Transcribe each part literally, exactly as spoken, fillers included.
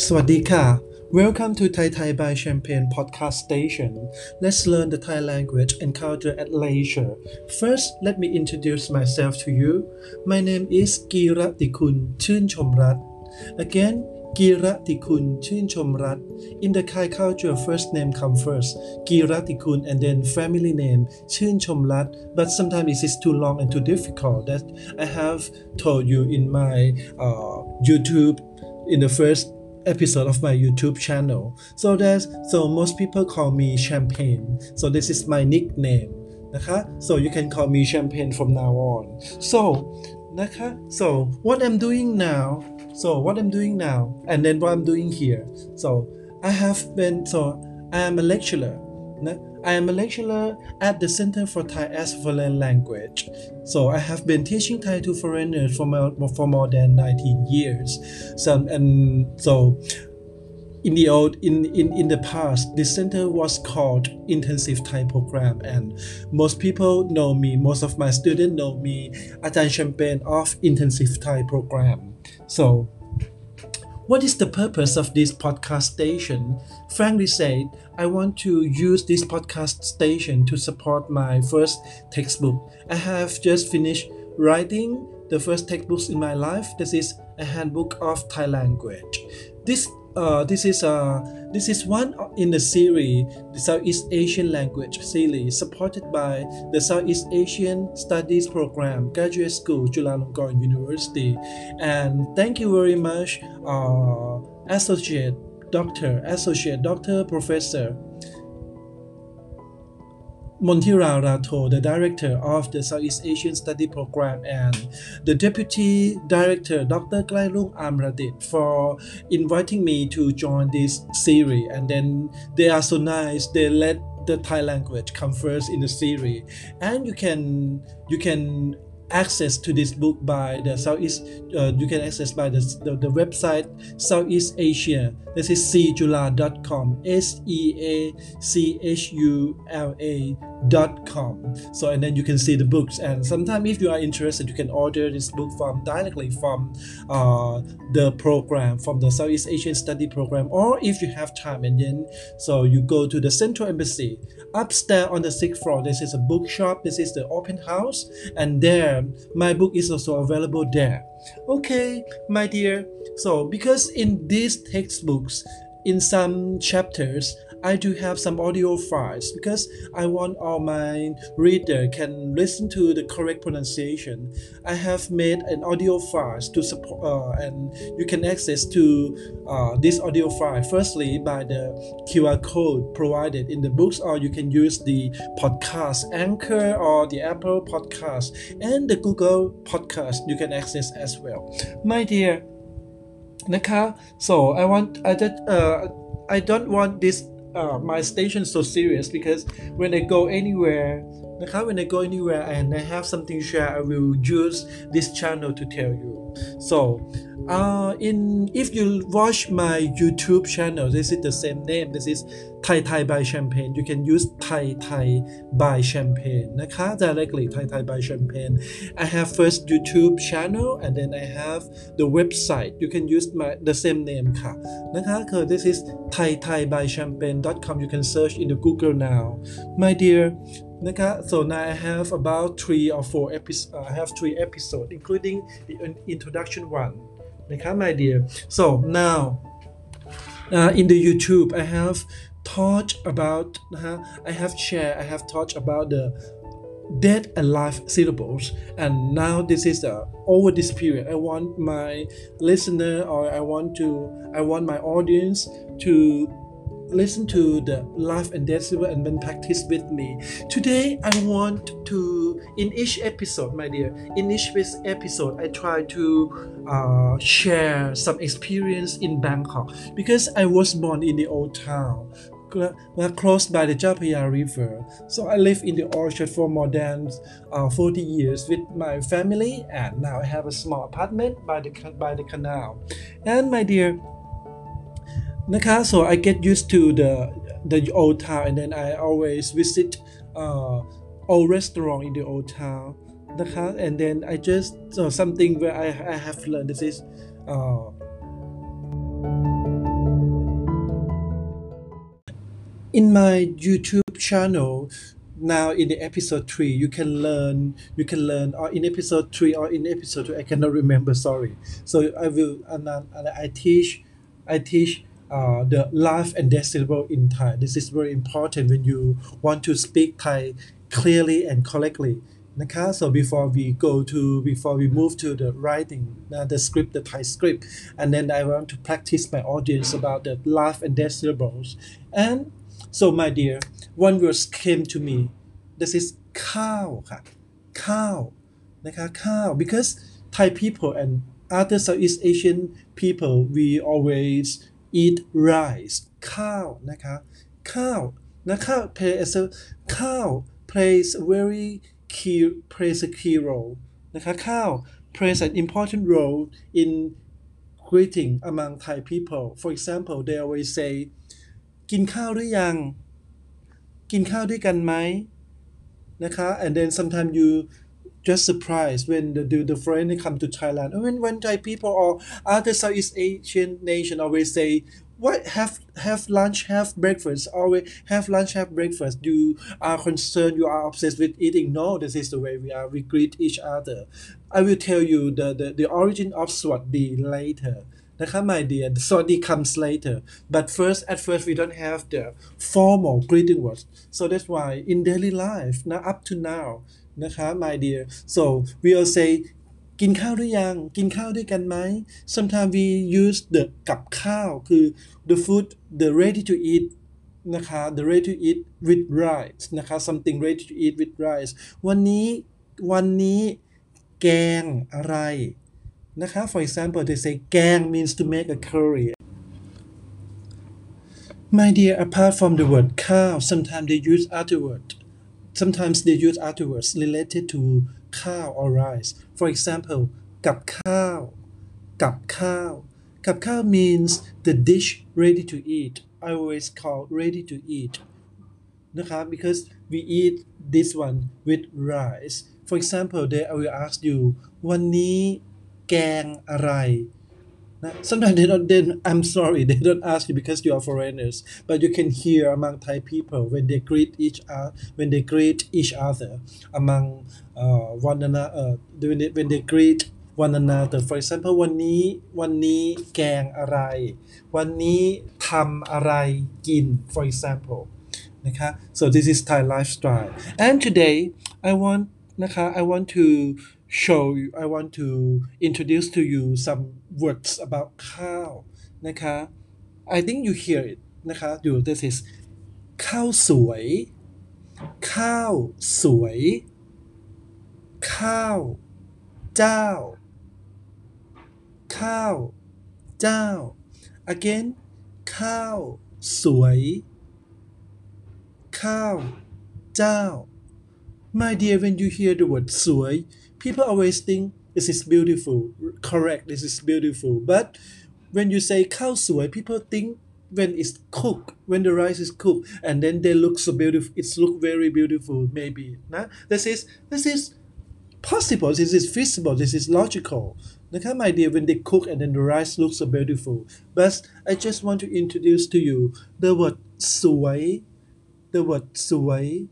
Swadika. Welcome to Thai Thai by Champagne podcast station. Let's learn the Thai language and culture at leisure. First, let me introduce myself to you. My name is Kiratikun Chuenchomrat. Again, Kiratikun Chuenchomrat. In the Thai culture, first name comes first, Kiratikun, and then family name Chuenchomrat. But sometimes it is too long and too difficult. That I have told you in my uh, YouTube in the first episode of my YouTube channel. So that so most people call me Champagne. So this is my nickname. So you can call me Champagne from now on. So, so what I'm doing now. So what I'm doing now and then what I'm doing here. So I have been, so I am a lecturer. I am a lecturer at the Center for Thai as a Foreign Language. So I have been teaching Thai to foreigners for more, for more than nineteen years. So, and so in the old in, in, in the past, this center was called Intensive Thai Program, and most people know me, most of my students know me, Ajahn Champagne of Intensive Thai Program. So what is the purpose of this podcast station? Frankly said, I want to use this podcast station to support my first textbook. I have just finished writing the first textbooks in my life. This is a handbook of Thai language. This uh, this is uh, this is one in the series, the Southeast Asian language series, supported by the Southeast Asian Studies Program, Graduate School, Chulalongkorn University. And thank you very much, uh, Associate Doctor, Associate Doctor, Professor Montira Rato, the Director of the Southeast Asian Study Program, and the Deputy Director, Doctor Klaylun Amradit, for inviting me to join this series. And then they are so nice, they let the Thai language come first in the series. And you can, you can access to this book by the Southeast, uh, you can access by the, the, the website Southeast Asia. This is SeaChula dot com, S E A C H U L A dot com. So, and then you can see the books, and sometimes if you are interested, you can order this book from directly from uh, the program, from the Southeast Asian Study Program, or if you have time, and then so you go to the Central Embassy upstairs on the sixth floor. This is a bookshop. This is the open house, and there my book is also available there. Okay, my dear. So because in these textbooks, in some chapters, I do have some audio files because I want all my reader can listen to the correct pronunciation. I have made an audio files to support, uh, and you can access to uh, this audio file firstly by the Q R code provided in the books, or you can use the podcast Anchor or the Apple Podcast and the Google Podcast. You can access as well, my dear. Naka. So I want I that uh I don't want this. Uh, my station so serious because when I go anywhere, when I go anywhere and I have something to share, I will use this channel to tell you. So, uh, in if you watch my YouTube channel, this is the same name. This is Thai Thai by Champagne. You can use Thai Thai by Champagne, naka, directly Thai Thai by Champagne. I have first YouTube channel and then I have the website. You can use my the same name, ka, naka. This is Thai Thai by Champagne dot com. You can search in the Google now, my dear. So now I have about three or four episodes. I have three episodes, including the introduction one. My dear. So now, uh, in the YouTube, I have taught about. Uh, I have shared. I have taught about the dead and life syllables, and now this is uh, over this period. I want my listener, or I want to. I want my audience to listen to the life and death syllable and then practice with me. Today I want to, in each episode, my dear, in each episode I try to uh, share some experience in Bangkok, because I was born in the old town close by the Chao Phraya River. So I lived in the orchard for more than uh, forty years with my family, and now I have a small apartment by the, by the canal. And my dear, so I get used to the the old town, and then I always visit uh, old restaurant in the old town. And then I just so something where I, I have learned this is uh In my YouTube channel, now in the episode three, you can learn, you can learn, or in episode three or in episode two, I cannot remember, sorry. So I will, and I teach, I teach uh, the life and death syllable in Thai. This is very important when you want to speak Thai clearly and correctly. So before we go to, before we move to the writing, the script, the Thai script, and then I want to practice my audience about the life and death syllables. And so, my dear, one word came to me. This is khao, khao, khao. Because Thai people and other Southeast Asian people, we always eat rice. Khao, khao, khao plays a khao plays a very key plays a key role. Khao plays an important role in greeting among Thai people. For example, they always say, กินข้าวหรือยัง กินข้าวด้วยกันไหม นะคะ and then sometimes you just surprised when the the, the foreigner come to Thailand. When when Thai people or other Southeast Asian nation always say, "What have have lunch, have breakfast?" Always have lunch, have breakfast. You are concerned. You are obsessed with eating. No, this is the way we are. We greet each other. I will tell you the the, the origin of Swaddi later. My dear, the Swaddi comes later. But first, at first, we don't have the formal greeting words. So that's why in daily life, now up to now, my dear, so we will say, กินข้าวหรือยัง? กินข้าวด้วยกันไหม? Sometimes we use the กับข้าว, the food, the ready to eat, the ready to eat with rice, something ready to eat with rice. วันนี้, วันนี้, แกงอะไร? For example, they say "gang" means to make a curry. My dear, apart from the word "cow," sometimes they use other words. Sometimes they use other words related to cow or rice. For example, "กับ ข้าว," "กับ ข้าว." "กับ ข้าว" means the dish ready to eat. I always call ready to eat, because we eat this one with rice. For example, they I will ask you, วันนี้ แกงอะไร? Sometimes they don't, they, I'm sorry, they don't ask you because you are foreigners, but you can hear among Thai people when they greet each other, when they greet each other among uh, one another, uh, when, they, when they greet one another. For example, วันนี้, วันนี้ แกงอะไร? วันนี้ ทำอะไรกิน? For example. So this is Thai lifestyle. And today, I want, I want to show you, I want to introduce to you some words about cow. I think you hear it. This is cow sui, cow sui, cow jiao, cow jiao. Again, cow sui, cow jiao. My dear, when you hear the word sui, people always think this is beautiful, correct, this is beautiful. But when you say khao suai, people think when it's cooked, when the rice is cooked, and then they look so beautiful, it's look very beautiful, maybe. Nah? This is this is possible, this is feasible, this is logical. That's my idea when they cook and then the rice looks so beautiful. But I just want to introduce to you the word suai, the word suai.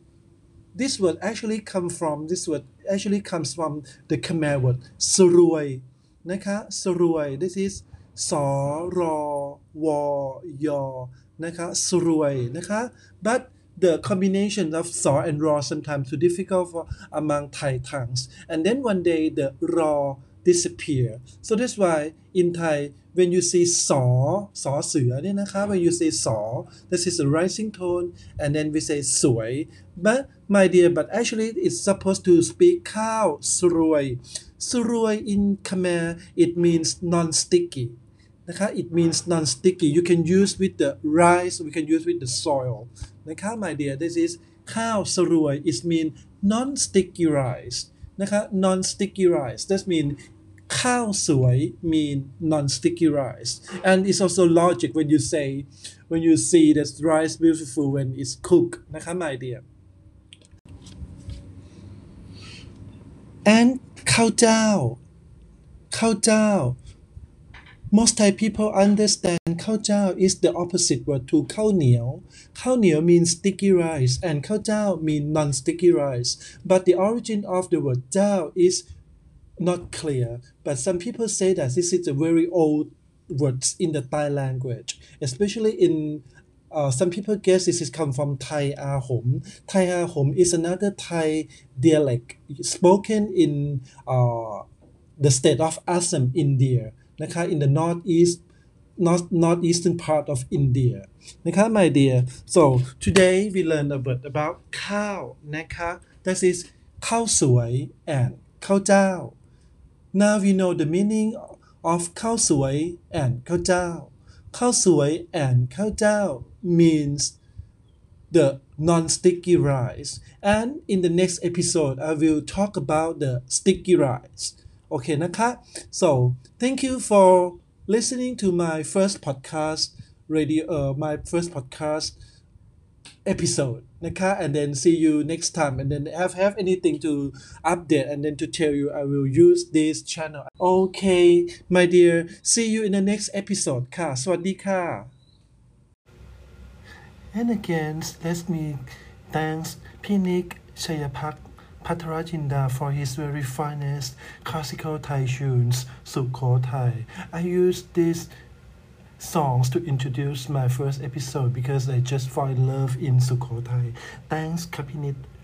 This word actually come from this word actually comes from the Khmer word "saruai." Naka saruai. This is "so ro wo yo." Naka saruai. Naka. But the combination of "so" and "ro" sometimes too difficult for among Thai tongues. And then one day the "ro" disappear. So that's why in Thai, when you see "so" "so sue," when you say "so," this is a rising tone, and then we say "suai." But my dear, but actually it's supposed to speak "khao suruai." Suruai in Khmer, it means non-sticky. It means non-sticky. You can use with the rice, we can use with the soil. My dear, this is "khao suruai." It means non-sticky rice. Non-sticky rice. That means khao suai mean non-sticky rice. And it's also logic when you say, when you see that rice beautiful when it's cooked. My dear. And khao jiao, khao jiao. Most Thai people understand Khao Jiao is the opposite word to Khao Niao. Khao Niao means sticky rice and Khao Jiao means non-sticky rice. But the origin of the word Jiao is not clear. But some people say that this is a very old word in the Thai language, especially in Uh, some people guess this is come from Thai Ahom. Thai Ahom is another Thai dialect spoken in uh, the state of Assam, India, in the northeast, north, northeastern part of India. My dear, so today we learned a bit about khao, that is khao suai and khao jiao. Now we know the meaning of khao suai and khao jiao. Khao suai and khao jiao means the non-sticky rice, and in the next episode I will talk about the sticky rice. Okay, naka. So thank you for listening to my first podcast radio, uh, my first podcast episode, naka. And then see you next time. And then if I have anything to update and then to tell you, I will use this channel. Okay, my dear. See you in the next episode. Ka. Sawasdee ka. And again, let me thank Pinit Chaiyaphak Phatharachinda for his very finest classical Thai tunes, Sukhothai. I used these songs to introduce my first episode because I just fall in love in Sukhothai. Thanks, Pinit.